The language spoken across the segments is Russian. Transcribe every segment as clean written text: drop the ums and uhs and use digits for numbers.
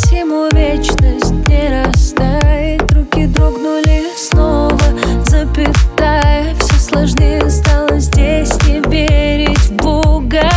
Казалось ему вечность не растает, руки дрогнули снова, запятая. Все сложнее стало здесь не верить в Бога,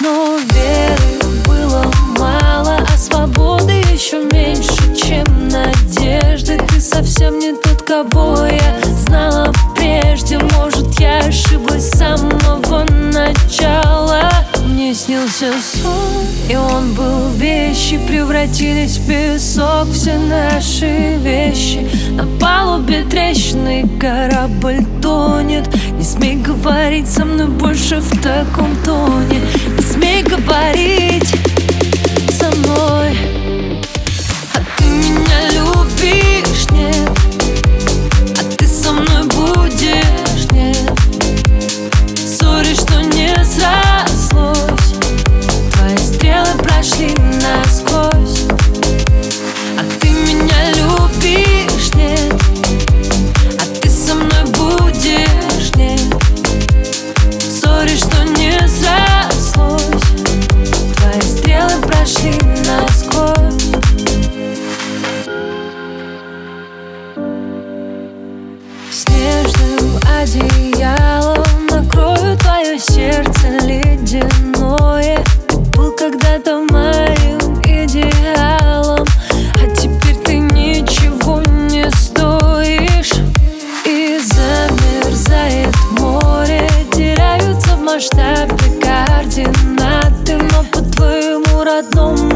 но веры было мало, а свободы еще меньше, чем надежды. Ты совсем не тот, кого я знала прежде. Может, я ошиблась с самого начала. Мне снился сон, и он был, вещи превратились в песок, все наши вещи. На палубе трещины, корабль тонет. Не смей говорить со мной больше в таком тоне. Не смей говорить со мной. А ты меня любишь, нет? А ты со мной будешь, нет? Сори, что не срослось. Твои стрелы прошли насквозь. А ты меня любишь, нет? А ты со мной будешь, нет? Сори, что не срослось. Твои стрелы прошли насквозь. Снежным одеялом накрою твое сердце ледяное. Ты был когда-то моим идеалом, а теперь ты ничего не стоишь. И замерзает море, теряются в масштабе координаты, но по твоему родному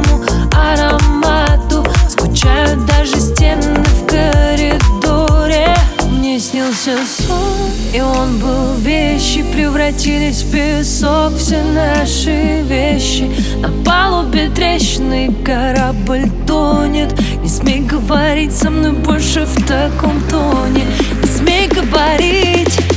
аромату скучают даже стены в коридоре. Мне снился сон, и он был, вещи превратились в песок, все наши вещи. На палубе трещины, корабль тонет. Не смей говорить со мной больше в таком тоне. Не смей говорить.